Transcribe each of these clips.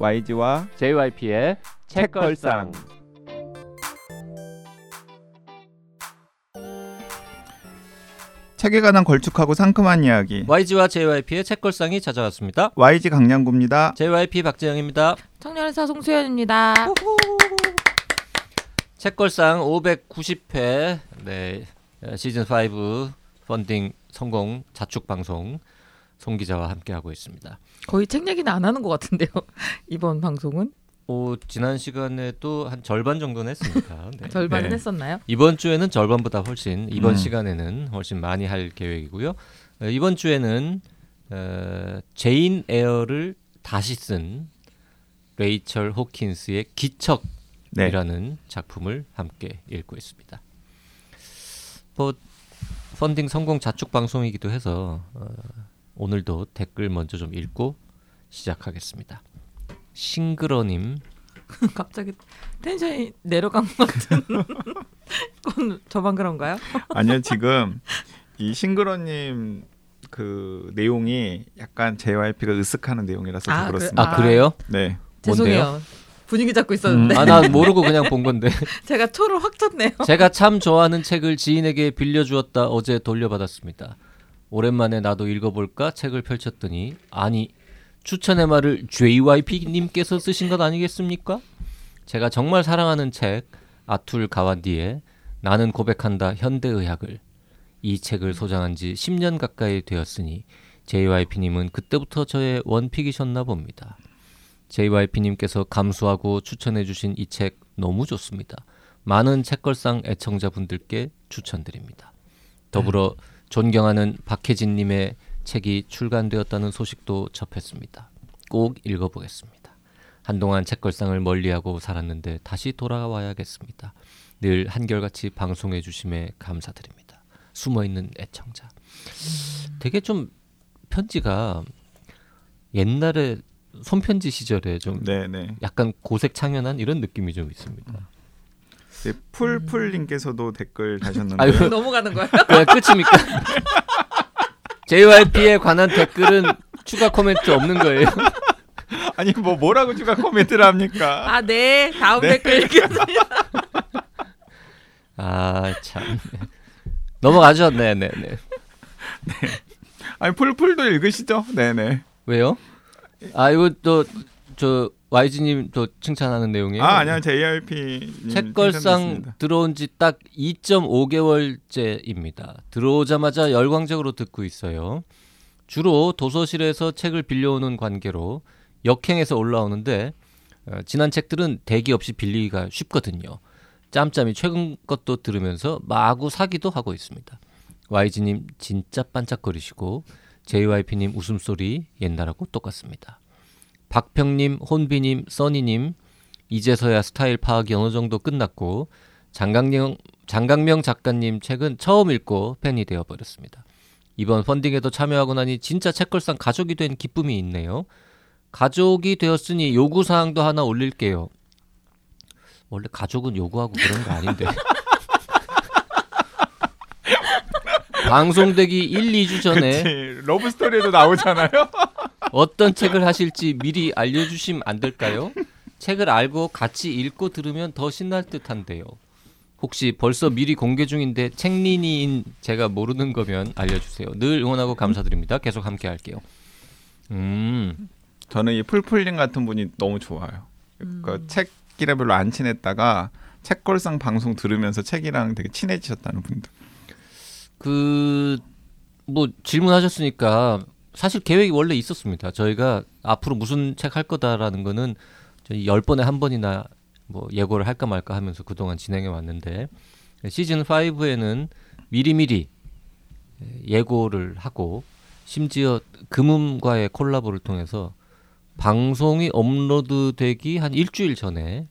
YG와 JYP의 책걸상. 책에 관한 걸쭉하고 상큼한 이야기, YG와 JYP의 책걸상이 찾아왔습니다. YG 강량구입니다. JYP 박재영입니다. 청년의사 송수연입니다. 책걸상 590회, 네, 시즌5 펀딩 성공 자축방송 송 기자와 함께하고 있습니다. 거의 책 얘기는 안 하는 것 같은데요, 이번 방송은? 지난 시간에 또 한 절반 정도는 했습니다. 네. 절반은 네. 했었나요? 이번 주에는 절반보다 훨씬, 이번 시간에는 훨씬 많이 할 계획이고요. 이번 주에는 제인 에어를 다시 쓴 레이첼 호킨스의 기척이라는 작품을 함께 읽고 있습니다. 펀딩 성공 자축 방송이기도 해서 오늘도 댓글 먼저 좀 읽고 시작하겠습니다. 싱그러님, 갑자기 텐션이 내려간 것 같은 건 저만 그런가요? 아니요, 지금 이 싱그러님 그 내용이 약간 JYP가 으쓱하는 내용이라서 더 그렇습니다. 아 그래요? 네. 죄송해요. 뭔데요? 분위기 잡고 있었는데. 난 모르고 그냥 본 건데. 제가 초를 확 쳤네요. 제가 참 좋아하는 책을 지인에게 빌려주었다. 어제 돌려받았습니다. 오랜만에 나도 읽어볼까 책을 펼쳤더니 아니, 추천의 말을 JYP님께서 쓰신 것 아니겠습니까? 제가 정말 사랑하는 책 아툴 가완디의 나는 고백한다 현대의학을, 이 책을 소장한 지 10년 가까이 되었으니 JYP님은 그때부터 저의 원픽이셨나 봅니다. JYP님께서 감수하고 추천해 주신 이 책 너무 좋습니다. 많은 책걸상 애청자분들께 추천드립니다. 더불어 존경하는 박해진님의 책이 출간되었다는 소식도 접했습니다. 꼭 읽어보겠습니다. 한동안 책걸상을 멀리하고 살았는데 다시 돌아와야겠습니다. 늘 한결같이 방송해 주심에 감사드립니다. 숨어있는 애청자. 되게 좀 편지가 옛날에 손편지 시절에 좀 네네. 약간 고색 창연한 이런 느낌이 좀 있습니다. 네, 풀님께서도 댓글 다셨는데 아유, 넘어가는 거예요? 네, 끝입니까? JYP에 관한 댓글은 추가 코멘트 없는 거예요? 아니 뭐라고 추가 코멘트를 합니까? 아 네, 다음 네. 댓글 읽겠습니다. 아 참, 넘어가죠. 네네네. 네. 아니 풀도 읽으시죠? 네네. 왜요? 아 이거 또 저 YG님 또 칭찬하는 내용이에요. 아 아니요, JYP님 책걸상 들어온 지 딱 2.5개월째입니다. 들어오자마자 열광적으로 듣고 있어요. 주로 도서실에서 책을 빌려오는 관계로 역행해서 올라오는데 지난 책들은 대기 없이 빌리기가 쉽거든요. 짬짬이 최근 것도 들으면서 마구 사기도 하고 있습니다. YG님 진짜 반짝거리시고 JYP님 웃음소리 옛날하고 똑같습니다. 박평님, 혼비님, 써니님, 이제서야 스타일 파악이 어느 정도 끝났고 장강명 작가님 책은 처음 읽고 팬이 되어버렸습니다. 이번 펀딩에도 참여하고 나니 진짜 책걸상 가족이 된 기쁨이 있네요. 가족이 되었으니 요구사항도 하나 올릴게요. 원래 가족은 요구하고 그런 거 아닌데. 방송되기 1-2주 전에 그치. 러브스토리에도 나오잖아요. 어떤 책을 하실지 미리 알려주시면 안 될까요? 책을 알고 같이 읽고 들으면 더 신날 듯한데요. 혹시 벌써 미리 공개 중인데 책린이인 제가 모르는 거면 알려주세요. 늘 응원하고 감사드립니다. 계속 함께 할게요. 저는 이 풀풀링 같은 분이 너무 좋아요. 그러니까 책이랑 별로 안 친했다가 책걸상 방송 들으면서 책이랑 되게 친해지셨다는 분들. 질문하셨으니까 사실 계획이 원래 있었습니다. 저희가 앞으로 무슨 책 할 거다라는 거는 저희 10번에 한 번이나 예고를 할까 말까 하면서 그동안 진행해 왔는데 시즌 5에는 미리미리 예고를 하고 심지어 금음과의 콜라보를 통해서 방송이 업로드되기 한 일주일 전에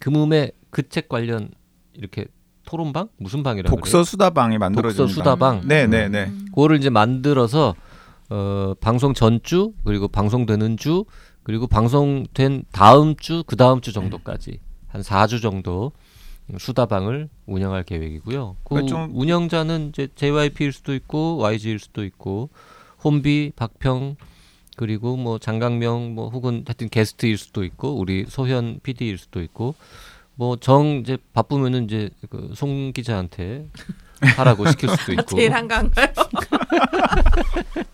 금음의 그 책 관련 이렇게 토론방? 무슨 방이라고 그래요? 독서수다방이 만들어진다. 독서수다방. 네네네. 그거를 이제 만들어서 방송 전주, 그리고 방송되는 주, 그리고 방송된 다음 주, 그 다음 주 정도까지 한 4주 정도 수다방을 운영할 계획이고요. 그 운영자는 이제 JYP일 수도 있고 YG일 수도 있고 혼비, 박평, 그리고 뭐 장강명 뭐 혹은 하여튼 게스트일 수도 있고 우리 소현 PD일 수도 있고 뭐 정 이제 바쁘면은 이제 그 송 기자한테 하라고 시킬 수도 있고. 제일 한가한가요? 네,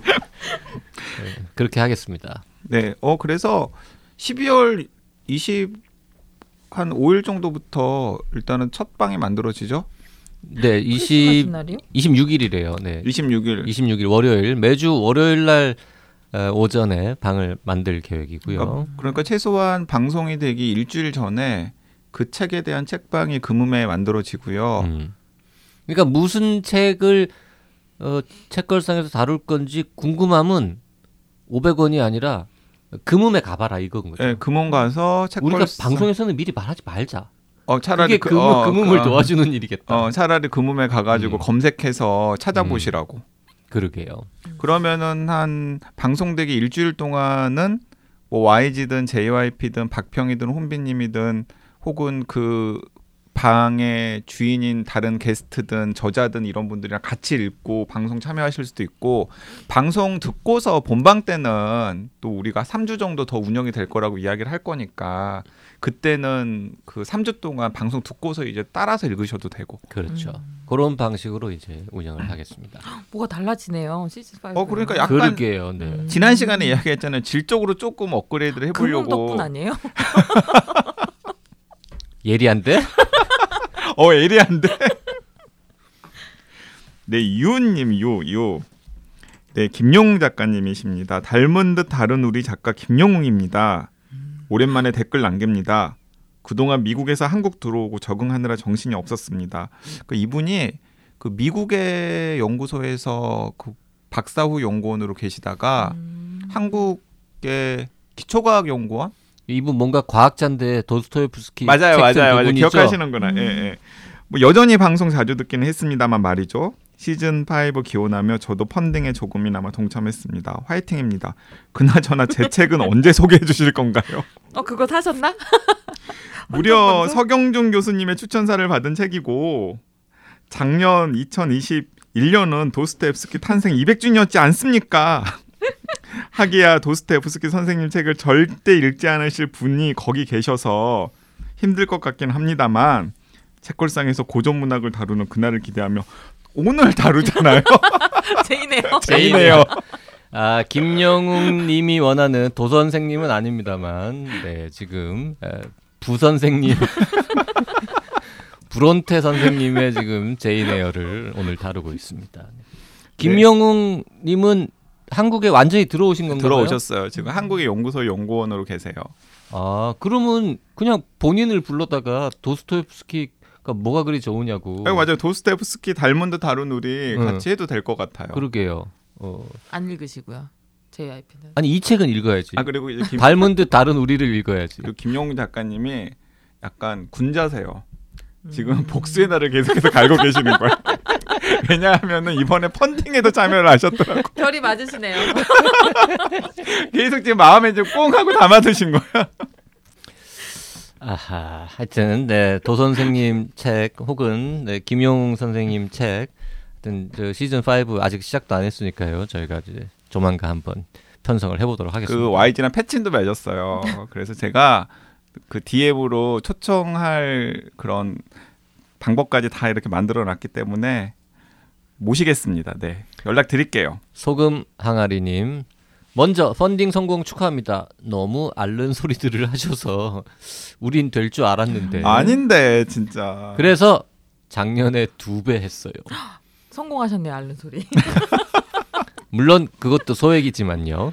그렇게 하겠습니다. 네. 그래서 12월 5일 정도부터 일단은 첫 방이 만들어지죠. 네, 26일이래요. 네. 26일 월요일, 매주 월요일 날 오전에 방을 만들 계획이고요. 그러니까 최소한 방송이 되기 일주일 전에 그 책에 대한 책방이 금음에 만들어지고요. 그러니까 무슨 책을 책걸상에서 다룰 건지 궁금함은 500원이 아니라 금음에 가봐라 이건 거죠. 네, 금음 가서 책걸상. 우리가 방송에서는 미리 말하지 말자. 차라리 그게 금음을 도와주는 일이겠다. 차라리 금음에 가가지고 검색해서 찾아보시라고. 그러게요. 그러면은 한 방송되기 일주일 동안은 뭐 YG든 JYP든 박평이든 혼비님이든 혹은 그 방의 주인인 다른 게스트든 저자든 이런 분들이랑 같이 읽고 방송 참여하실 수도 있고, 방송 듣고서 본방 때는 또 우리가 3주 정도 더 운영이 될 거라고 이야기를 할 거니까 그때는 그 3주 동안 방송 듣고서 이제 따라서 읽으셔도 되고. 그렇죠. 그런 방식으로 이제 운영을 하겠습니다. 뭐가 달라지네요. 시즌5. 그러니까 약간 그러게요. 네. 지난 시간에 이야기했잖아요. 질적으로 조금 업그레이드를 해보려고. 그분 덕분 아니에요? 예리한데? 예리한데? 네, 이웃님, 네, 김용웅 작가님이십니다. 닮은 듯 다른 우리 작가 김용웅입니다. 오랜만에 댓글 남깁니다. 그동안 미국에서 한국 들어오고 적응하느라 정신이 없었습니다. 그 이분이 그 미국의 연구소에서 그 박사후 연구원으로 계시다가 한국의 기초과학연구원? 이분 뭔가 과학자인데 도스토예프스키 맞아요. 기억하시는구나. 예. 뭐 여전히 방송 자주 듣기는 했습니다만 말이죠. 시즌 5 기원하며 저도 펀딩에 조금이나마 동참했습니다. 화이팅입니다. 그나저나 제 책은 언제 소개해 주실 건가요? 그거 사셨나? 무려 서경준 교수님의 추천사를 받은 책이고 작년 2021년은 도스토예프스키 탄생 200주년이었지 않습니까? 하기야 도스토예프스키 선생님 책을 절대 읽지 않으실 분이 거기 계셔서 힘들 것 같긴 합니다만 책걸상에서 고전 문학을 다루는 그날을 기대하며 오늘 다루잖아요. 제인 에어. 아, 김영웅 님이 원하는 도 선생님은 아닙니다만 네, 지금 부 선생님 브론테 선생님의 지금 제인 에어를 오늘 다루고 있습니다. 김영웅 님은 한국에 완전히 들어오신 건가요? 들어오셨어요. 지금 한국의 연구소 연구원으로 계세요. 아, 그러면 그냥 본인을 불러다가 도스토예프스키가 뭐가 그리 좋으냐고. 맞아요. 도스토예프스키 닮은 듯 다룬 우리 같이 해도 될 것 같아요. 그러게요. 안 읽으시고요. JYP는. 아니, 이 책은 읽어야지. 그리고 이제 닮은 듯 다룬 우리를 읽어야지. 그리고 김용웅 작가님이 약간 군자세요. 지금 복수의 날을 계속해서 갈고 계시는 거예요. 왜냐하면은 이번에 펀딩에도 참여를 하셨더라고. 별이 맞으시네요. 계속 지금 마음에 이제 꽁 하고 담아두신 거야. 아하, 하여튼 네, 도 선생님 책 혹은 네, 김용웅 선생님 책, 하여튼 저 시즌 5 아직 시작도 안 했으니까요. 저희가 이제 조만간 한번 편성을 해보도록 하겠습니다. 그 YG랑 패친도 맺었어요. 그래서 제가 그 DM으로 초청할 그런 방법까지 다 이렇게 만들어놨기 때문에. 모시겠습니다. 네, 연락드릴게요. 소금 항아리님, 먼저 펀딩 성공 축하합니다. 너무 앓는 소리들을 하셔서 우린 될 줄 알았는데 아닌데 진짜. 그래서 작년에 2배 했어요. 성공하셨네요, 앓는 소리. 물론 그것도 소액이지만요.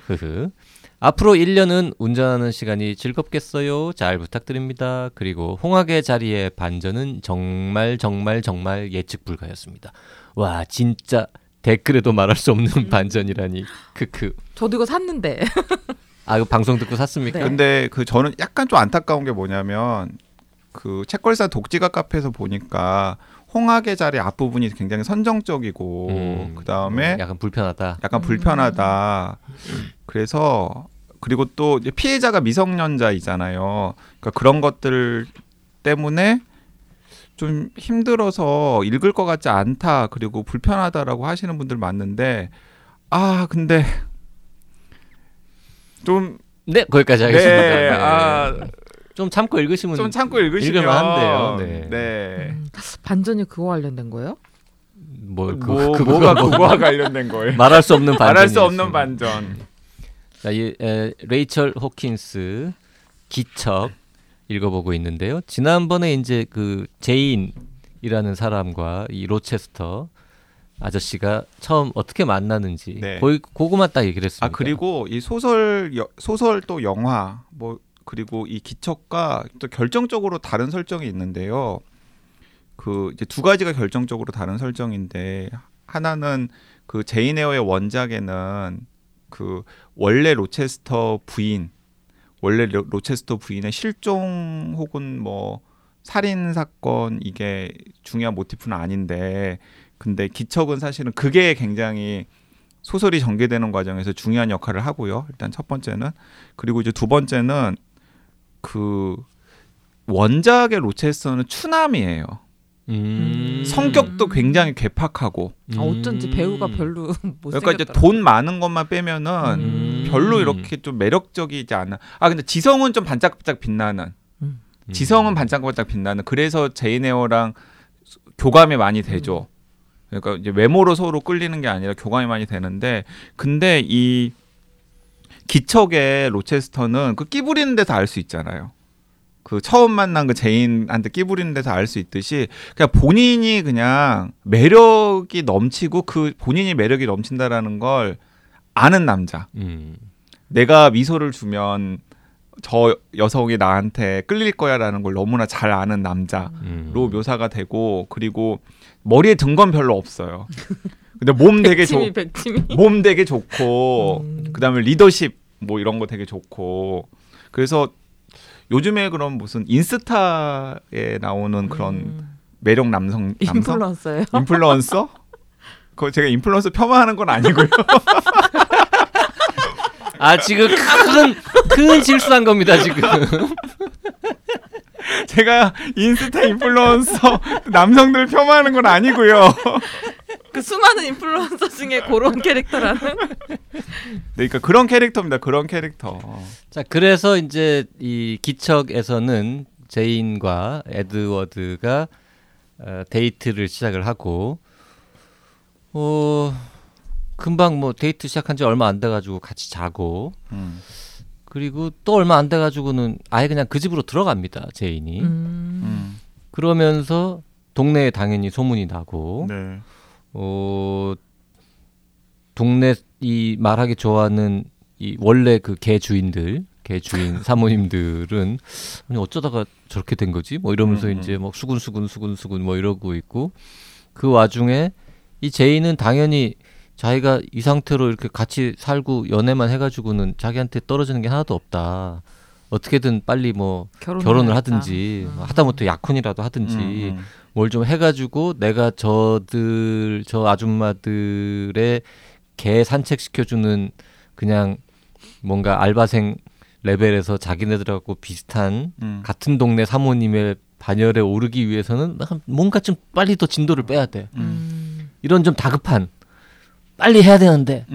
앞으로 1년은 운전하는 시간이 즐겁겠어요. 잘 부탁드립니다. 그리고 홍학의 자리에 반전은 정말 예측 불가였습니다. 와, 진짜 댓글에도 말할 수 없는 반전이라니. 크크. 저도 이거 샀는데. 이거 방송 듣고 샀습니까? 네. 근데 그 저는 약간 좀 안타까운 게 뭐냐면 그 책걸사 독지가 카페에서 보니까 홍학의 자리 앞부분이 굉장히 선정적이고 그다음에 약간 불편하다. 그래서 그리고 또 피해자가 미성년자이잖아요. 그러니까 그런 것들 때문에 좀 힘들어서 읽을 것 같지 않다. 그리고 불편하다라고 하시는 분들 많은데 근데 좀 네, 거기까지 하겠습니다. 네, 아, 좀 참고 읽으시면 좀 참고 읽으시면 한데요. 네. 네. 반전이 그거 관련된 거예요? 뭐가 관련된 거예요? 말할 수 없는 반전. 말할 수 없는 반전. 자, 이 레이첼 호킨스 기척 읽어보고 있는데요. 지난번에 이제 그 제인이라는 사람과 이 로체스터 아저씨가 처음 어떻게 만나는지 네. 그것만 딱 얘기를 했습니다. 아 그리고 이 소설 또 영화 뭐 그리고 이 기척과 또 결정적으로 다른 설정이 있는데요. 그 이제 두 가지가 결정적으로 다른 설정인데 하나는 그 제인 에어의 원작에는 그 원래 로체스터 부인의 실종 혹은 뭐 살인 사건 이게 중요한 모티프는 아닌데 근데 기척은 사실은 그게 굉장히 소설이 전개되는 과정에서 중요한 역할을 하고요. 일단 첫 번째는 그리고 이제 두 번째는 그 원작의 로체스터는 추남이에요. 성격도 굉장히 괴팍하고 아, 어쩐지 배우가 별로 못생겼다. 그러니까 이제 돈 많은 것만 빼면은 별로 이렇게 좀 매력적이지 않아. 아 근데 지성은 좀 반짝반짝 빛나는. 지성은 반짝반짝 빛나는. 그래서 제인 에어랑 교감이 많이 되죠. 그러니까 이제 외모로 서로 끌리는 게 아니라 교감이 많이 되는데 근데 이 기척의 로체스터는 그 끼부리는 데서 알 수 있잖아요. 그 처음 만난 그 제인한테 끼부리는 데서 알 수 있듯이 그냥 본인이 그냥 매력이 넘치고 그 본인이 매력이 넘친다라는 걸 아는 남자. 내가 미소를 주면 저 여성이 나한테 끌릴 거야라는 걸 너무나 잘 아는 남자로 묘사가 되고 그리고 머리에 든 건 별로 없어요. 근데 몸 되게 좋고 그다음에 리더십 뭐 이런 거 되게 좋고 그래서 요즘에 그런 무슨 인스타에 나오는 그런 매력 남성? 인플루언서요? 인플루언서? 그거 제가 인플루언서 폄하하는 건 아니고요. 아 지금 큰 실수한 겁니다 지금. 제가 인스타 인플루언서 남성들 폄하하는 건 아니고요. 그 수많은 인플루언서 중에 그런 캐릭터라는. 그러니까 그런 캐릭터입니다. 그런 캐릭터. 자 그래서 이제 이 기척에서는 제인과 에드워드가 데이트를 시작을 하고. 금방 뭐 데이트 시작한 지 얼마 안 돼가지고 같이 자고 그리고 또 얼마 안 돼가지고는 아예 그냥 그 집으로 들어갑니다 제인이 그러면서 동네에 당연히 소문이 나고 네. 동네 이 말하기 좋아하는 이 원래 그 개 주인 사모님들은 아니 어쩌다가 저렇게 된 거지 뭐 이러면서 이제 막 수근수근 뭐 이러고 있고 그 와중에 이 제인은 당연히 자기가 이 상태로 이렇게 같이 살고 연애만 해가지고는 자기한테 떨어지는 게 하나도 없다. 어떻게든 빨리 뭐 결혼을 하든지 하다못해 약혼이라도 하든지 뭘 좀 해가지고 내가 저 아줌마들의 개 산책시켜주는 그냥 뭔가 알바생 레벨에서 자기네들하고 비슷한 같은 동네 사모님의 반열에 오르기 위해서는 뭔가 좀 빨리 더 진도를 빼야 돼. 이런 좀 다급한 빨리 해야 되는데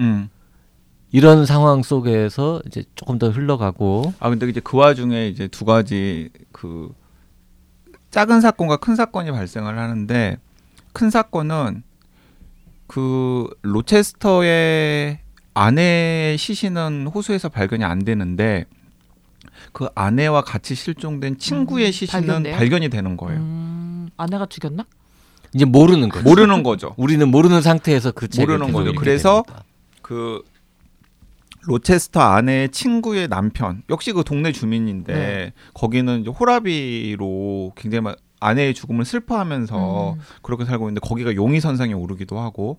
이런 상황 속에서 이제 조금 더 흘러가고 아 근데 이제 그 와중에 이제 두 가지 그 작은 사건과 큰 사건이 발생을 하는데 큰 사건은 그 로체스터의 아내의 시신은 호수에서 발견이 안 되는데 그 아내와 같이 실종된 친구의 시신은 발견이 되는 거예요. 아내가 죽였나? 이제 모르는 거죠. 우리는 모르는 상태에서 그 모르는 거죠. 그래서 됩니다. 그 로체스터 아내의 친구의 남편 역시 그 동네 주민인데 거기는 이제 호라비로 굉장히 아내의 죽음을 슬퍼하면서 그렇게 살고 있는데 거기가 용의선상에 오르기도 하고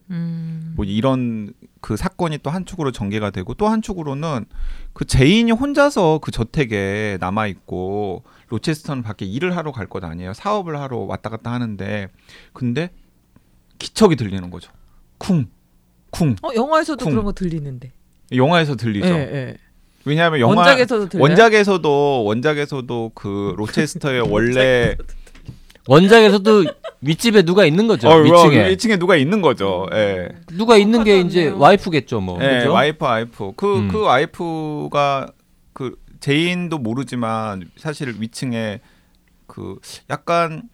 뭐 이런 그 사건이 또 한 축으로 전개가 되고 또 한 축으로는 그 제인이 혼자서 그 저택에 남아 있고 로체스터는 밖에 일을 하러 갈 것 아니에요. 사업을 하러 왔다 갔다 하는데 근데 기척이 들리는 거죠. 쿵. 영화에서도 쿵. 그런 거 들리는데. 영화에서 들리죠. 예. 왜냐하면 영화 원작에서도 들려요? 원작에서도 그 로체스터의 원래 원작에서도 윗집에 누가 있는 거죠. 위층에. 위층에 누가 있는 거죠. 예. 누가 있는 게 이제 와이프겠죠, 뭐. 예, 그렇죠? 와이프. 그 와이프가 그 제인도 모르지만 사실 위층에 그 약간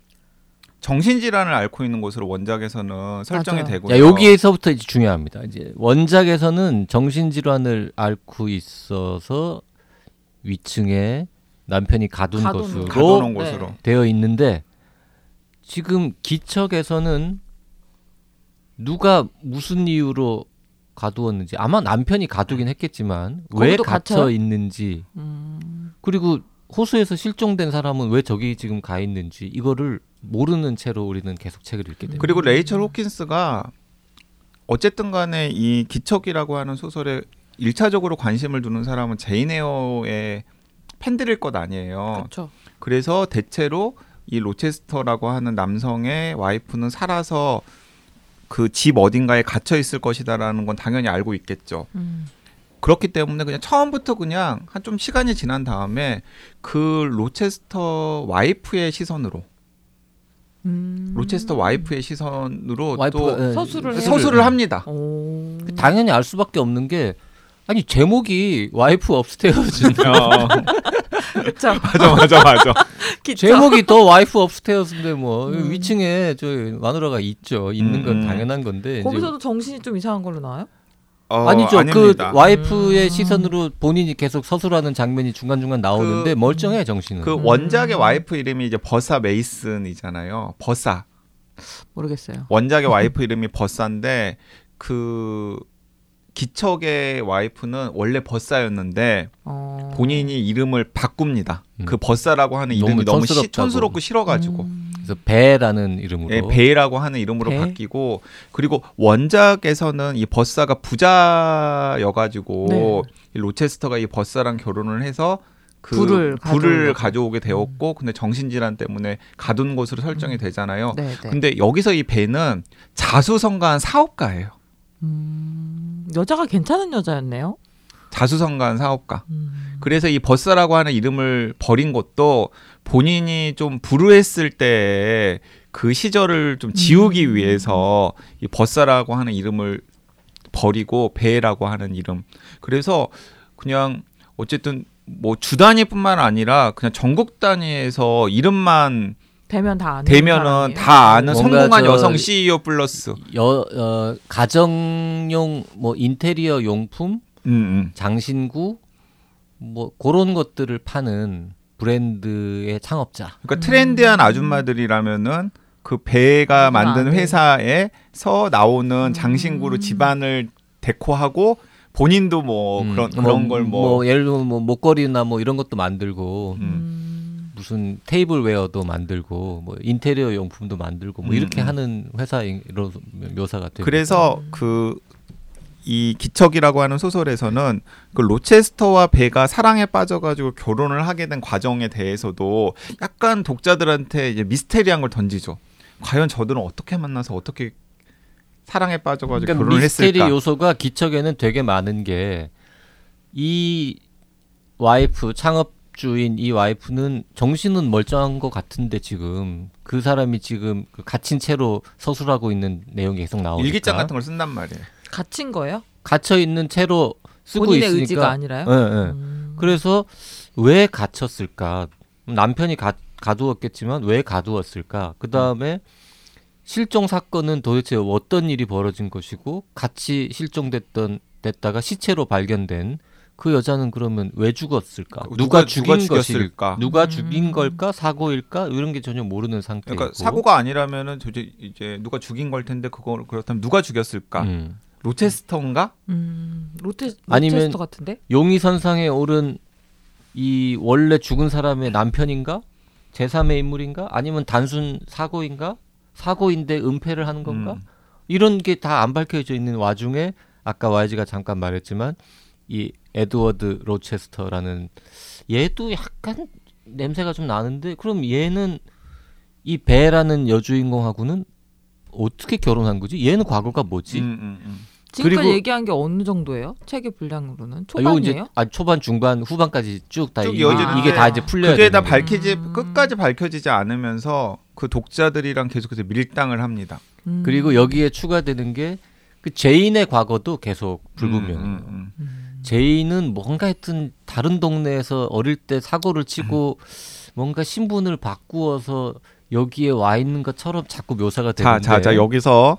정신질환을 앓고 있는 것으로 원작에서는 설정이 맞아요. 되고요. 야, 여기에서부터 이제 중요합니다. 이제 원작에서는 정신질환을 앓고 있어서 위층에 남편이 가둔 것으로 네. 되어 있는데 지금 기척에서는 누가 무슨 이유로 가두었는지 아마 남편이 가두긴 했겠지만 왜 갇혀 있는지 그리고 호수에서 실종된 사람은 왜 저기 지금 가 있는지 이거를 모르는 채로 우리는 계속 책을 읽게 됩니다. 그리고 레이첼 호킨스가 어쨌든 간에 이 기척이라고 하는 소설에 1차적으로 관심을 두는 사람은 제인 에어의 팬들일 것 아니에요. 그렇죠. 그래서 대체로 이 로체스터라고 하는 남성의 와이프는 살아서 그 집 어딘가에 갇혀 있을 것이다라는 건 당연히 알고 있겠죠. 그렇기 때문에 그냥 처음부터 그냥 한 좀 시간이 지난 다음에 그 로체스터 와이프의 시선으로 로체스터 와이프의 시선으로 또 서술을 합니다. 오. 당연히 알 수밖에 없는 게 아니 제목이 와이프 업스테어즈인데 그렇죠. 맞아. 제목이 더 와이프 업스테어스인데 뭐 위층에 저 마누라가 있는 건 당연한 건데 거기서도 이제... 정신이 좀 이상한 걸로 나와요? 아니죠. 아닙니다. 그 와이프의 시선으로 본인이 계속 서술하는 장면이 중간중간 나오는데 멀쩡해 정신은. 그 원작의 와이프 이름이 이제 버사 메이슨이잖아요. 버사. 모르겠어요. 원작의 와이프 이름이 버사인데 그 기척의 와이프는 원래 버사였는데 본인이 이름을 바꿉니다. 그 버사라고 하는 이름이 너무 촌스럽고 싫어가지고. 그래서 배라는 이름으로. 예, 배라고 하는 이름으로 바뀌고 그리고 원작에서는 이 버사가 부자여가지고 이 로체스터가 이 버사랑 결혼을 해서 그 부를 가져오게 되었고 근데 정신질환 때문에 가둔 것으로 설정이 되잖아요. 근데 여기서 이 배는 자수성가한 사업가예요. 여자가 괜찮은 여자였네요. 자수성가한 사업가. 그래서 이 버스라고 하는 이름을 버린 것도 본인이 좀 불우했을 때 그 시절을 좀 지우기 위해서 이 버스라고 하는 이름을 버리고 배라고 하는 이름. 그래서 그냥 어쨌든 뭐 주 단위뿐만 아니라 그냥 전국 단위에서 이름만 되면 다 아는 되면은 다 아는 성공한 여성 CEO 플러스 가정용 뭐 인테리어 용품 장신구 뭐 그런 것들을 파는 브랜드의 창업자. 그러니까 트렌디한 아줌마들이라면은 그 배가 만든 회사에서 나오는 장신구로 집안을 데코하고 본인도 뭐 그런 걸 뭐 예를 들면 뭐 목걸이나 뭐 이런 것도 만들고. 무슨 테이블웨어도 만들고 뭐 인테리어 용품도 만들고 뭐 이렇게 하는 회사로 묘사가 돼요. 그래서 그 이 기척이라고 하는 소설에서는 그 로체스터와 배가 사랑에 빠져가지고 결혼을 하게 된 과정에 대해서도 약간 독자들한테 이제 미스테리한 걸 던지죠. 과연 저들은 어떻게 만나서 어떻게 사랑에 빠져가지고 그러니까 결혼을 미스테리 했을까? 미스테리 요소가 기척에는 되게 많은 게 이 와이프 창업주인 이 와이프는 정신은 멀쩡한 것 같은데 지금 그 사람이 지금 갇힌 채로 서술하고 있는 내용이 계속 나오니까 일기장 같은 걸 쓴단 말이에요. 갇힌 거예요? 갇혀 있는 채로 쓰고 본인의 있으니까. 의지가 아니라요? 네. 그래서 왜 갇혔을까? 남편이 가두었겠지만 왜 가두었을까? 그 다음에 실종 사건은 도대체 어떤 일이 벌어진 것이고 같이 실종됐다가 시체로 발견된 그 여자는 그러면 왜 죽었을까? 누가 죽인 것일까? 누가 죽인 걸까? 사고일까? 이런 게 전혀 모르는 상태고. 그러니까 사고가 아니라면은 도대체 이제 누가 죽인 걸 텐데 그걸 그렇다면 누가 죽였을까? 로체스터인가? 로체스터 같은데? 용의선상에 오른 이 원래 죽은 사람의 남편인가? 제3의 인물인가? 아니면 단순 사고인가? 사고인데 은폐를 하는 건가? 이런 게 다 안 밝혀져 있는 와중에 아까 YG가 잠깐 말했지만 이 에드워드 로체스터라는 얘도 약간 냄새가 좀 나는데 그럼 얘는 이 배라는 여주인공하고는 어떻게 결혼한 거지? 얘는 과거가 뭐지? 지금까지 그리고, 얘기한 게 어느 정도예요? 책의 분량으로는 초반이에요? 이제, 초반, 중반, 후반까지 쭉 다 이게 다 이제 풀려야 돼요. 그게 다 밝히지 끝까지 밝혀지지 않으면서 그 독자들이랑 계속해서 밀당을 합니다. 그리고 여기에 추가되는 게 그 제인의 과거도 계속 불분명해요. 제인은 뭔가 하여튼 다른 동네에서 어릴 때 사고를 치고 뭔가 신분을 바꾸어서 여기에 와 있는 것처럼 자꾸 묘사가 되는데 여기서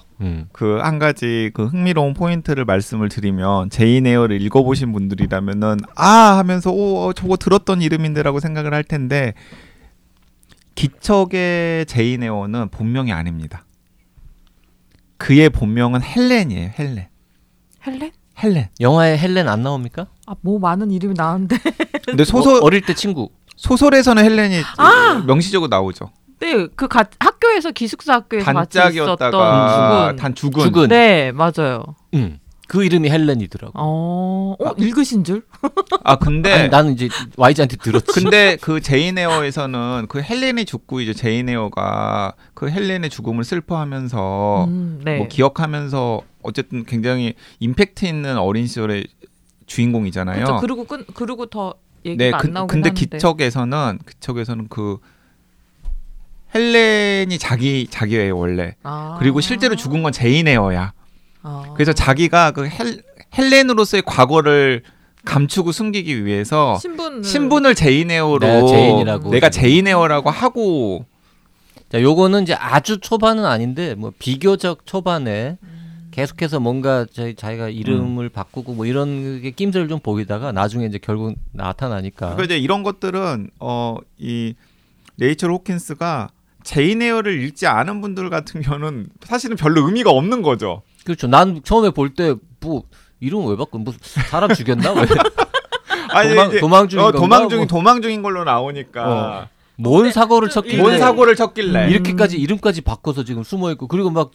그 한 가지 그 흥미로운 포인트를 말씀을 드리면, 제인 에어를 읽어보신 분들이라면은 아 하면서 오 저거 들었던 이름인데라고 생각을 할 텐데, 기척의 제인 에어는 본명이 아닙니다. 그의 본명은 헬렌이에요. 헬렌? 영화에 헬렌 안 나옵니까? 아 뭐 많은 이름이 나오는데. 근데 소설 어릴 때 친구 소설에서는 헬렌이 명시적으로 나오죠. 네, 그 학교에서 기숙사 학교에서 같이 있었던 죽은. 네, 맞아요. 그 이름이 헬렌이더라고. 읽으신 줄? 아 근데 아니, 나는 이제 YG한테 들었지. 근데 그 제인 에어에서는 그 헬렌이 죽고 이제 제인 에어가 그 헬렌의 죽음을 슬퍼하면서 네. 뭐 기억하면서 어쨌든 굉장히 임팩트 있는 어린 시절의 주인공이잖아요. 그렇죠. 그리고 더 얘기가 안 나오긴 하는데. 근데 기척에서는 그 헬렌이 자기예요 원래. 그리고 실제로 죽은 건 제인 에어야. 그래서 자기가 그 헬렌으로서의 과거를 감추고 숨기기 위해서 신분을 제인 에어로 내가 제인 에어라고 하고. 자, 요거는 이제 아주 초반은 아닌데 뭐 비교적 초반에 계속해서 뭔가 자기가 이름을 바꾸고 뭐 이런 게 낌새를 좀 보이다가 나중에 이제 결국 나타나니까. 그러니까 이제 이런 것들은 이 레이첼 호킨스가 제인 에어를 읽지 않은 분들 같은 경우는 사실은 별로 의미가 없는 거죠. 그렇죠. 난 처음에 볼 때 뭐 이름 왜 바꾼? 뭐 사람 죽였나? 왜? 아니, 도망 중인 걸로 나오니까. 뭔 사고를 쳤길래? 이렇게까지 이름까지 바꿔서 지금 숨어 있고, 그리고 막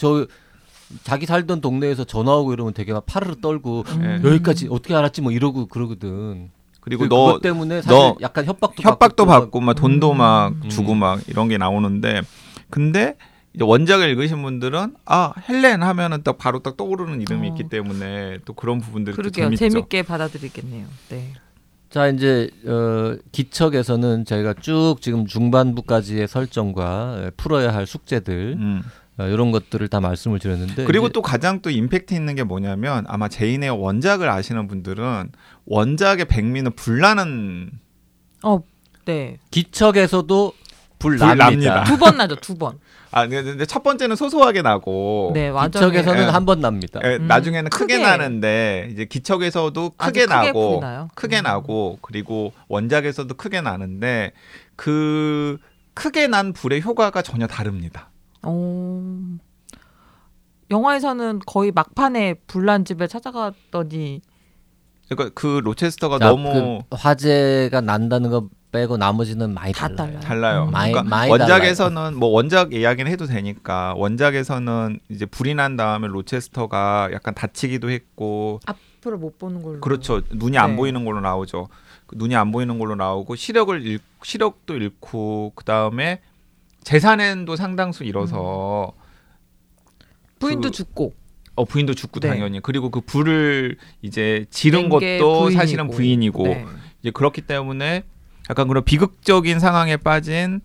자기 살던 동네에서 전화 오고 이러면 되게 막 파르르 떨고 여기까지 어떻게 알았지? 뭐 이러고 그러거든. 그리고 그것 때문에 사실 약간 협박도 받고 막 돈도 막 주고 막 이런 게 나오는데, 근데 이제 원작을 읽으신 분들은 헬렌 하면은 딱 바로 딱 떠오르는 이름이 있기 때문에 또 그런 부분들이 재밌죠. 재밌게 받아들이겠네요. 네. 자, 이제 기척에서는 저희가 쭉 지금 중반부까지의 설정과 풀어야 할 숙제들 이런 것들을 다 말씀을 드렸는데, 그리고 또 가장 또 임팩트 있는 게 뭐냐면, 아마 제인의 원작을 아시는 분들은 원작의 백미는 불나는 기척에서도 불납니다. 두 번 나죠. 근데 첫 번째는 소소하게 나고, 기척에서는 한 번 납니다. 나중에는 크게 나는데, 이제 기척에서도 크게 나고, 그리고 원작에서도 크게 나는데, 그 크게 난 불의 효과가 전혀 다릅니다. 영화에서는 거의 막판에 불난 집에 찾아갔더니, 그러니까 그 로체스터가 너무 그 화재가 난다는 거 빼고 나머지는 많이 달라요. 그러니까 많이 원작에서는 달라요. 뭐 원작 이야기는 해도 되니까, 원작에서는 이제 불이 난 다음에 로체스터가 약간 다치기도 했고, 앞으로 못 보는 걸로. 그렇죠. 눈이 안 보이는 걸로 나오죠. 눈이 안 보이는 걸로 나오고, 시력도 잃고, 그 다음에 재산도 상당수 잃어서 부인도 죽고. 부인도 죽고 당연히. 그리고 그 불을 이제 지른 것도 부인이고. 사실은 부인이고. 이제 그렇기 때문에 약간 그런 비극적인 상황에 빠진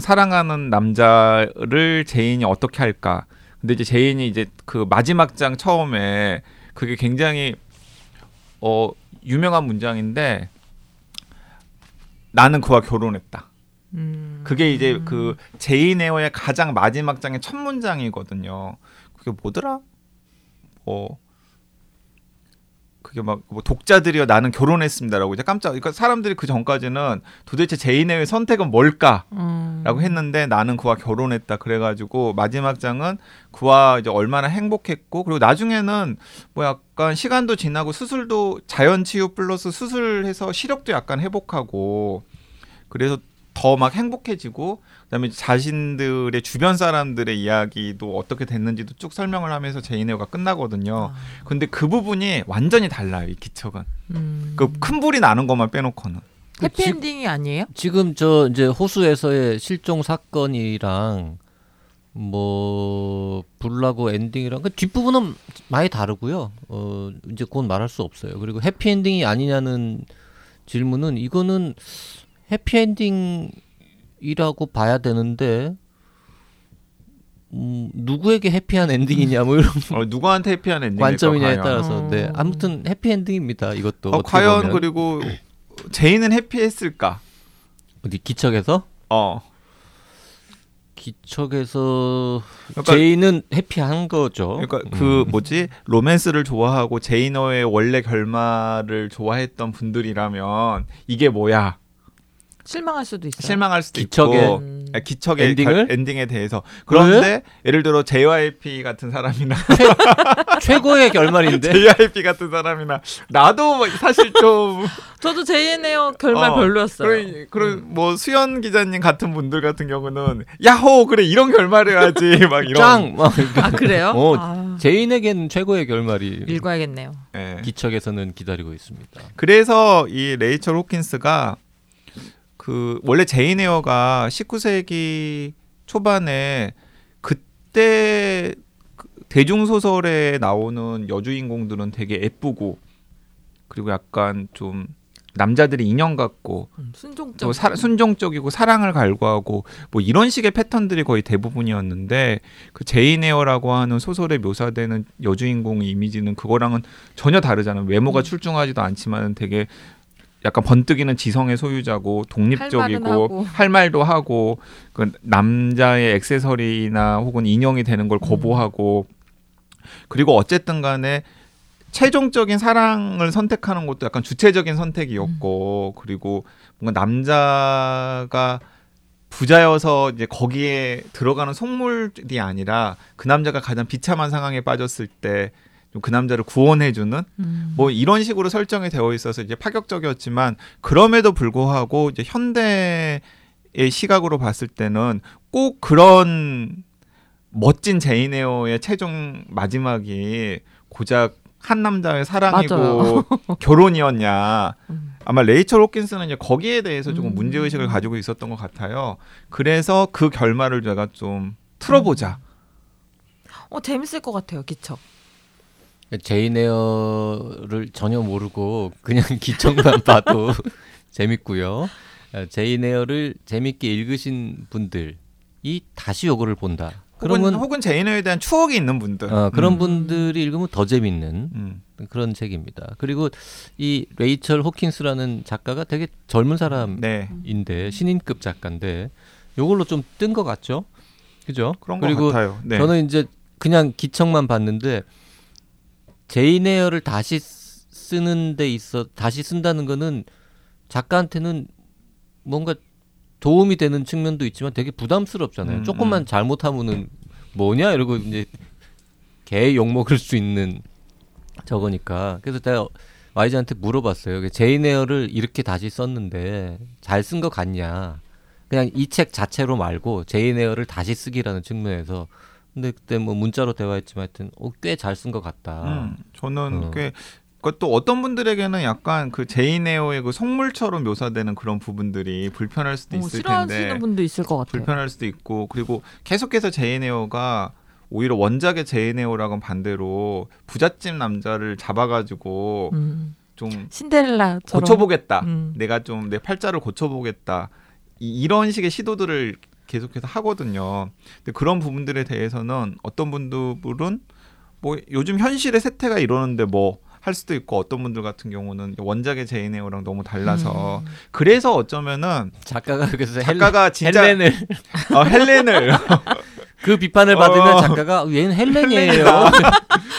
사랑하는 남자를 제인이 어떻게 할까? 근데 이제 제인이 이제 그 마지막 장 처음에 그게 굉장히 유명한 문장인데, 나는 그와 결혼했다. 그게 이제 그 제인 에어의 가장 마지막 장의 첫 문장이거든요. 그게 뭐더라? 그게 막 뭐 독자들이여 나는 결혼했습니다라고 이제 그러니까 사람들이 그 전까지는 도대체 제인 에어의 선택은 뭘까라고 했는데, 나는 그와 결혼했다. 그래가지고 마지막 장은 그와 이제 얼마나 행복했고, 그리고 나중에는 뭐 약간 시간도 지나고 수술도 자연 치유 플러스 수술해서 시력도 약간 회복하고, 그래서 더 막 행복해지고, 그다음에 자신들의 주변 사람들의 이야기도 어떻게 됐는지도 쭉 설명을 하면서 제인 에어가 끝나거든요. 근데 그 부분이 완전히 달라요, 이 기척은. 그 큰 불이 나는 것만 빼놓고는. 해피엔딩이 아니에요? 지금 저 이제 호수에서의 실종 사건이랑 뭐 불나고 엔딩이랑 그 뒷부분은 많이 다르고요. 이제 그건 말할 수 없어요. 그리고 해피엔딩이 아니냐는 질문은, 이거는 해피엔딩이라고 봐야 되는데, 누구에게 해피한 엔딩이냐 뭐 이런 누구한테 해피한 엔딩 관점이냐에 따라서 네 아무튼 해피 엔딩입니다 이것도. 과연 보면. 그리고 제인은 해피했을까? 어디 기척에서? 기척에서 그러니까, 제인은 해피한 거죠. 그러니까 그 뭐지 로맨스를 좋아하고 제이너의 원래 결말을 좋아했던 분들이라면 이게 뭐야? 실망할 수도 있어요. 실망할 수도 있고 기척의 엔딩에 대해서. 그런데 예를 들어 JYP 같은 사람이나 최고의 결말인데 JYP 같은 사람이나 나도 사실 좀 저도 제인 에어 결말 별로였어요. 그런 뭐 수연 기자님 같은 분들 같은 경우는 야호 그래 이런 결말을 해야지 막 이런 짱 막 아 그래요? 제인에겐 최고의 결말이 읽어야겠네요. 네. 기척에서는 기다리고 있습니다. 그래서 이 레이첼 호킨스가 그 원래 제인 에어가 19세기 초반에 그때 대중소설에 나오는 여주인공들은 되게 예쁘고 그리고 약간 좀 남자들이 인형 같고 순종적 순종적이고 사랑을 갈구하고 뭐 이런 식의 패턴들이 거의 대부분이었는데 그 제인 에어라고 하는 소설에 묘사되는 여주인공의 이미지는 그거랑은 전혀 다르잖아요. 외모가 출중하지도 않지만 되게 약간 번뜩이는 지성의 소유자고 독립적이고 할 말도 하고 그 남자의 액세서리나 혹은 인형이 되는 걸 거부하고 그리고 어쨌든 간에 최종적인 사랑을 선택하는 것도 약간 주체적인 선택이었고 그리고 뭔가 남자가 부자여서 이제 거기에 들어가는 속물이 아니라 그 남자가 가장 비참한 상황에 빠졌을 때 그 남자를 구원해주는 뭐 이런 식으로 설정이 되어 있어서 이제 파격적이었지만 그럼에도 불구하고 이제 현대의 시각으로 봤을 때는 꼭 그런 멋진 제인 에어의 최종 마지막이 고작 한 남자의 사랑이고 결혼이었냐. 아마 레이첼 호킨스는 이제 거기에 대해서 조금 문제의식을 가지고 있었던 것 같아요. 그래서 그 결말을 제가 좀 틀어보자. 재밌을 것 같아요. 기척. 제인 에어를 전혀 모르고 그냥 기척만 봐도 재밌고요. 제인 에어를 재밌게 읽으신 분들이 다시 요거를 본다. 그러면 혹은 제인 에어에 대한 추억이 있는 분들. 그런 분들이 읽으면 더 재밌는 그런 책입니다. 그리고 이 레이첼 호킨스라는 작가가 되게 젊은 사람인데 신인급 작가인데 요걸로 좀 뜬 것 같죠? 그죠? 그런 것 같아요. 네. 저는 이제 그냥 기척만 봤는데 제인 에어를 다시 쓰는 데 있어 다시 쓴다는 거는 작가한테는 뭔가 도움이 되는 측면도 있지만 되게 부담스럽잖아요. 조금만 잘못하면은 뭐냐 이러고 이제 개 욕먹을 수 있는 저거니까. 그래서 제가 YG한테 물어봤어요. 제인 에어를 이렇게 다시 썼는데 잘 쓴 거 같냐. 그냥 이 책 자체로 말고 제인 에어를 다시 쓰기라는 측면에서 근데 그때 뭐 문자로 대화했지만 하여튼 꽤 잘 쓴 것 같다. 저는 꽤 또 어떤 분들에게는 약간 그 제인 에어의 그 속물처럼 묘사되는 그런 부분들이 불편할 수도 있을 텐데 싫어하시는 분도 있을 것 같아요. 불편할 수도 있고 그리고 계속해서 제인 에어가 오히려 원작의 제인 에어랑은 반대로 부잣집 남자를 잡아가지고 좀 신데렐라처럼 고쳐보겠다. 내가 좀 내 팔자를 고쳐보겠다. 이런 식의 시도들을 계속해서 하거든요. 근데 그런 부분들에 대해서는 어떤 분들은 뭐 요즘 현실의 세태가 이러는데 뭐 할 수도 있고 어떤 분들 같은 경우는 원작의 제인 에어랑 너무 달라서 그래서 어쩌면은 작가가 진짜 헬렌을 그 비판을 받으면 작가가 얘는 헬렌이에요.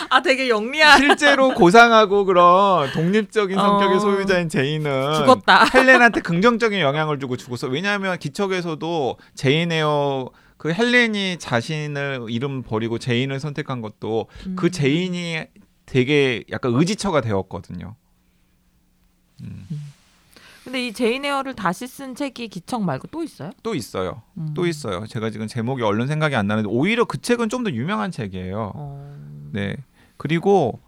아 되게 영리한. 실제로 고상하고 그런 독립적인 성격의 소유자인 제인은 죽었다. 헬렌한테 긍정적인 영향을 주고 죽었어. 왜냐하면 기척에서도 제인 에어 그 헬렌이 자신을 이름 버리고 제인을 선택한 것도 그 제인이 되게 약간 의지처가 되었거든요. 근데 이 제인 에어를 다시 쓴 책이 기척 말고 또 있어요? 또 있어요. 또 있어요. 제가 지금 제목이 얼른 생각이 안 나는데 오히려 그 책은 좀 더 유명한 책이에요. 네. 그리고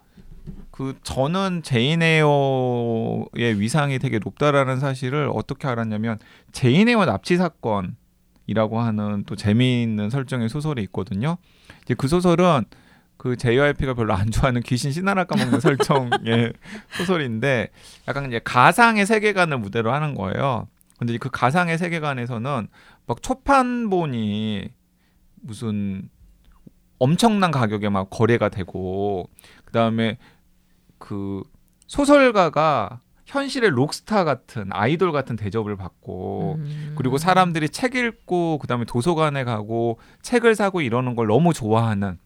그 저는 제인 에어의 위상이 되게 높다라는 사실을 어떻게 알았냐면 제인 에어 납치 사건이라고 하는 또 재미있는 설정의 소설이 있거든요. 이제 그 소설은 그 JYP가 별로 안 좋아하는 귀신 신하라 까먹는 설정의 소설인데 약간 이제 가상의 세계관을 무대로 하는 거예요. 근데 그 가상의 세계관에서는 막 초판본이 무슨 엄청난 가격에 막 거래가 되고, 그다음에 그 소설가가 현실의 록스타 같은 아이돌 같은 대접을 받고, 그리고 사람들이 책 읽고 그다음에 도서관에 가고 책을 사고 이러는 걸 너무 좋아하는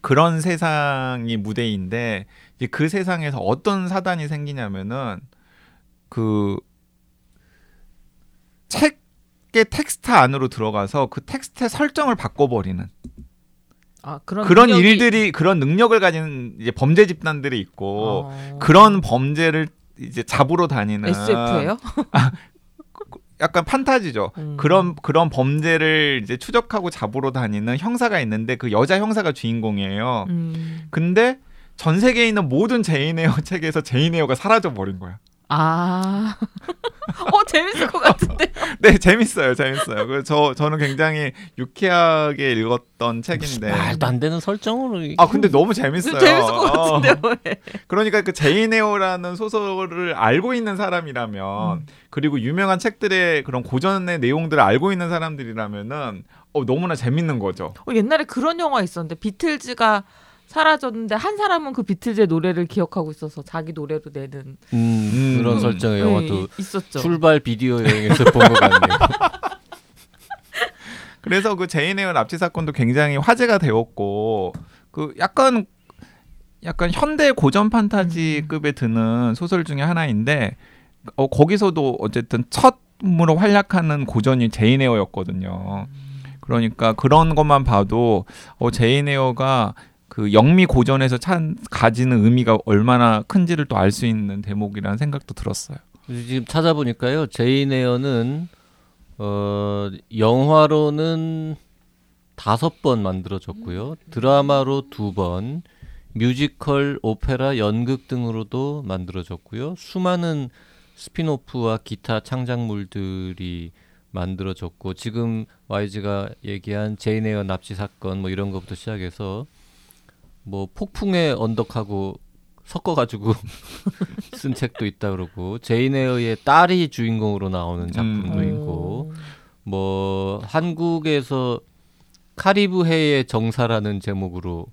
그런 세상이 무대인데, 이제 그 세상에서 어떤 사단이 생기냐면은 그 책의 텍스트 안으로 들어가서 그 텍스트의 설정을 바꿔버리는, 아, 그런 능력이... 일들이, 그런 능력을 가진 이제 범죄 집단들이 있고, 그런 범죄를 이제 잡으러 다니는 SF예요? 아, 약간 판타지죠. 그런 범죄를 이제 추적하고 잡으러 다니는 형사가 있는데, 그 여자 형사가 주인공이에요. 근데 전 세계에 있는 모든 제인 에어 책에서 제인 에어가 사라져 버린 거야. 아, 재밌을 것 같은데. 네, 재밌어요. 그래서 저는 굉장히 유쾌하게 읽었던 책인데. 말도 안 되는 설정으로. 근데 너무 재밌어요. 재밌을 것 같은데 왜? 그러니까 그 제인 에어라는 소설을 알고 있는 사람이라면, 그리고 유명한 책들의 그런 고전의 내용들을 알고 있는 사람들이라면은 너무나 재밌는 거죠. 옛날에 그런 영화 있었는데, 비틀즈가 사라졌는데 한 사람은 그 비틀즈의 노래를 기억하고 있어서 자기 노래로 내는 그런 설정의 영화도 있었죠. 출발 비디오 여행에서 본 것 같네요. 그래서 그 제인 에어 납치 사건도 굉장히 화제가 되었고, 그 약간 현대 고전 판타지급에 드는 소설 중에 하나인데, 거기서도 어쨌든 첫으로 활약하는 고전이 제인 에어였거든요. 그러니까 그런 것만 봐도 제인 에어가 그 영미 고전에서 가지는 의미가 얼마나 큰지를 또 알 수 있는 대목이라는 생각도 들었어요. 지금 찾아보니까요, 제인 에어는 영화로는 5번 만들어졌고요, 드라마로 2번, 뮤지컬, 오페라, 연극 등으로도 만들어졌고요, 수많은 스피노프와 기타 창작물들이 만들어졌고, 지금 YG가 얘기한 제인 에어 납치 사건 뭐 이런 것부터 시작해서 폭풍의 언덕하고 섞어가지고 쓴 책도 있다 그러고, 제인 에어의 딸이 주인공으로 나오는 작품도 있고, 한국에서 카리브해의 정사라는 제목으로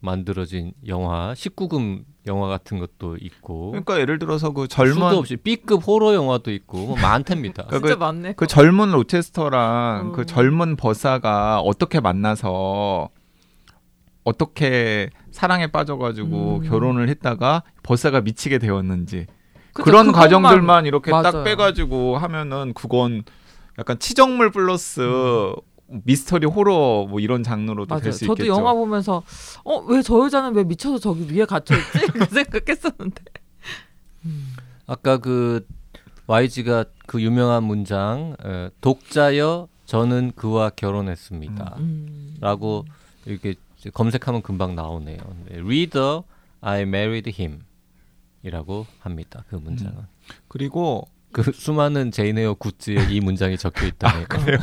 만들어진 영화, 19금 영화 같은 것도 있고. 그러니까 예를 들어서 그 젊은 수도 없이 B급 호러 영화도 있고 많답니다. 그러니까 진짜 많네. 그 젊은 로체스터랑 그 젊은 버사가 어떻게 만나서 어떻게 사랑에 빠져가지고 결혼을 했다가 버사가 미치게 되었는지, 그쵸, 그런 과정들만 이렇게 맞아요. 딱 빼가지고 하면은 그건 약간 치정물 플러스 미스터리 호러 뭐 이런 장르로도 될 수 있겠죠. 저도 영화 보면서 왜 저 여자는 왜 미쳐서 저기 위에 갇혀있지? 그 생각했었는데. 아까 그 YG가 그 유명한 문장, 독자여 저는 그와 결혼했습니다. 라고 이렇게 검색하면 금방 나오네요. Reader, I married him 이라고 합니다. 그 문장은. 그리고 그 수많은 제인 에어 굿즈에 이 문장이 적혀있다네요. 그래요?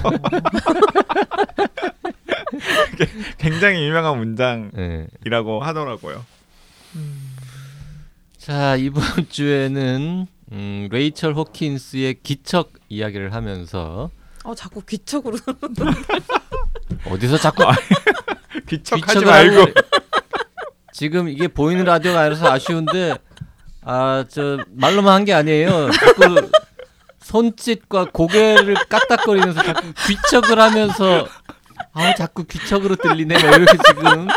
굉장히 유명한 문장이라고 하더라고요. 자, 이번 주에는 레이첼 호킨스의 기척 이야기를 하면서 자꾸 기척으로 어디서 자꾸 기척하지 말고. 지금 이게 보이는 라디오가 아니라서 아쉬운데, 말로만 한 게 아니에요. 자꾸 손짓과 고개를 까딱거리면서 자꾸 귀척을 하면서, 자꾸 귀척으로 들리네. 이렇게 지금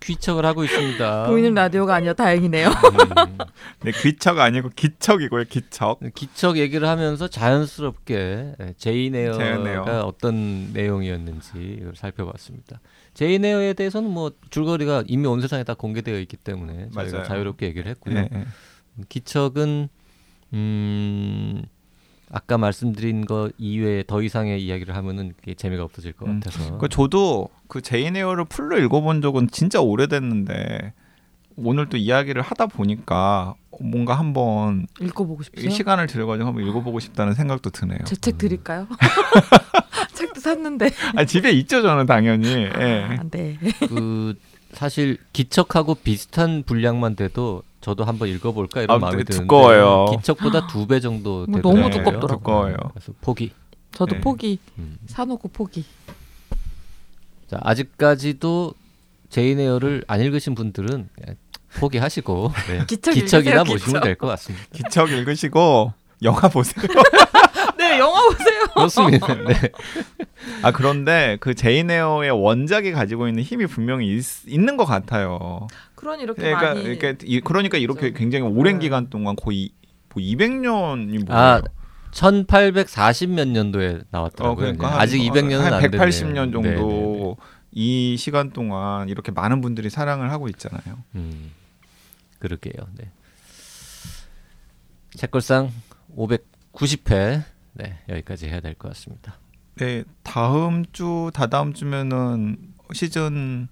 귀척을 하고 있습니다. 보이는 라디오가 아니라 다행이네요. 네, 귀척 아니고 기척이고요, 기척. 기척 얘기를 하면서 자연스럽게 제인 에어가 어떤 내용이었는지 이걸 살펴봤습니다. 제인 에어에 대해서는 줄거리가 이미 온 세상에 다 공개되어 있기 때문에 맞아요. 저희가 자유롭게 얘기를 했고요. 네. 기척은 아까 말씀드린 거 이외에 더 이상의 이야기를 하면은 재미가 없어질 것 같아서. 저도 그 제인 에어를 풀로 읽어본 적은 진짜 오래됐는데, 오늘 또 이야기를 하다 보니까 뭔가 한번 읽어보고 싶어요. 시간을 들여가지고 한번 읽어보고 싶다는 생각도 드네요. 제 책 드릴까요? 책도 샀는데. 집에 있죠, 저는 당연히. 네. 그 사실 기척하고 비슷한 분량만 돼도 저도 한번 읽어볼까 이런 마음이 드는데, 두꺼워요. 기척보다 2배 정도 되더라고요. 너무 두껍더라고요. 두꺼워요. 그래서 포기. 저도 포기. 사놓고 포기. 자, 아직까지도 제인 에어를 안 읽으신 분들은 포기하시고 네. 기척이나 보시면 될 것 같습니다. 기척 읽으시고 영화 보세요. 네, 영화 보세요. 그렇습니다. 네. 아, 그런데 그 제인 에어의 원작이 가지고 있는 힘이 분명히 있는 것 같아요. 그러니까 이렇게 굉장히 오랜 기간 동안 거의 뭐 200년이 뭐예요? 아, 1840몇 년도에 나왔더라고요. 그러니까 아직 200년은 안 됐네요. 180년 정도 네네네. 이 시간 동안 이렇게 많은 분들이 사랑을 하고 있잖아요. 그럴게요. 네. 책걸상 590회 네, 여기까지 해야 될 것 같습니다. 네, 다음 주 다다음 주면은 시즌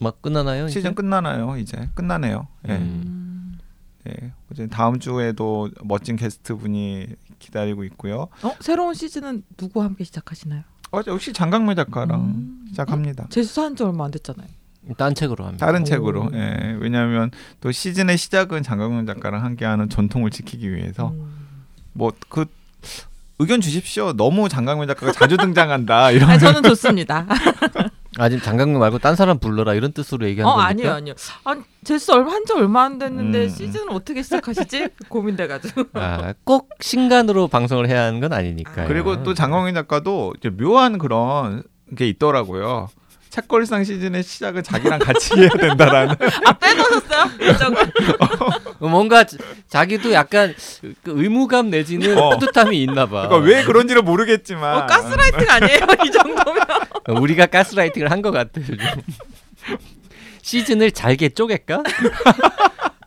막 끝나나요? 시즌 이제? 끝나나요? 이제 끝나네요. 네. 네, 이제 다음 주에도 멋진 게스트 분이 기다리고 있고요. 새로운 시즌은 누구와 함께 시작하시나요? 역시 장강명 작가랑 시작합니다. 제 수사한 지 얼마 안 됐잖아요. 딴 책으로 합니다. 다른 책으로. 예, 왜냐하면 또 시즌의 시작은 장강명 작가랑 함께하는 전통을 지키기 위해서 뭐 그 의견 주십시오. 너무 장강명 작가가 자주 등장한다. 이런. 아니, 저는 좋습니다. 아, 지금 장강명 말고 딴 사람 불러라 이런 뜻으로 얘기한 거니까? 아니요. 재수 얼마 안 됐는데 시즌을 어떻게 시작하시지? 고민돼가지고. 아, 꼭 신간으로 방송을 해야 하는 건 아니니까요. 그리고 또 장강명 작가도 이제 묘한 그런 게 있더라고요. 책걸상 시즌의 시작은 자기랑 같이 해야 된다라는. 아, 빼놓으셨어요? 뭔가 자기도 약간 의무감 내지는 뿌듯함이 있나 봐. 그러니까 왜 그런지는 모르겠지만. 가스라이팅 아니에요? 이 정도면. 우리가 가스라이팅을 한 것 같아요. 시즌을 잘게 쪼갤까?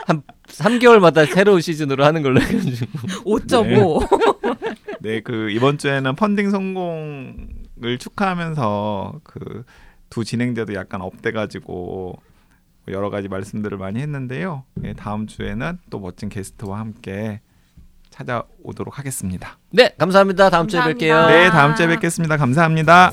한 3개월마다 새로운 시즌으로 하는 걸로 해가지고. 5.5. 네, 그 이번 주에는 펀딩 성공을 축하하면서 그 두 진행자도 약간 업돼가지고 여러 가지 말씀들을 많이 했는데요. 네, 다음 주에는 또 멋진 게스트와 함께 찾아오도록 하겠습니다. 네, 감사합니다. 다음 주에 뵐게요. 네, 다음 주에 뵙겠습니다. 감사합니다.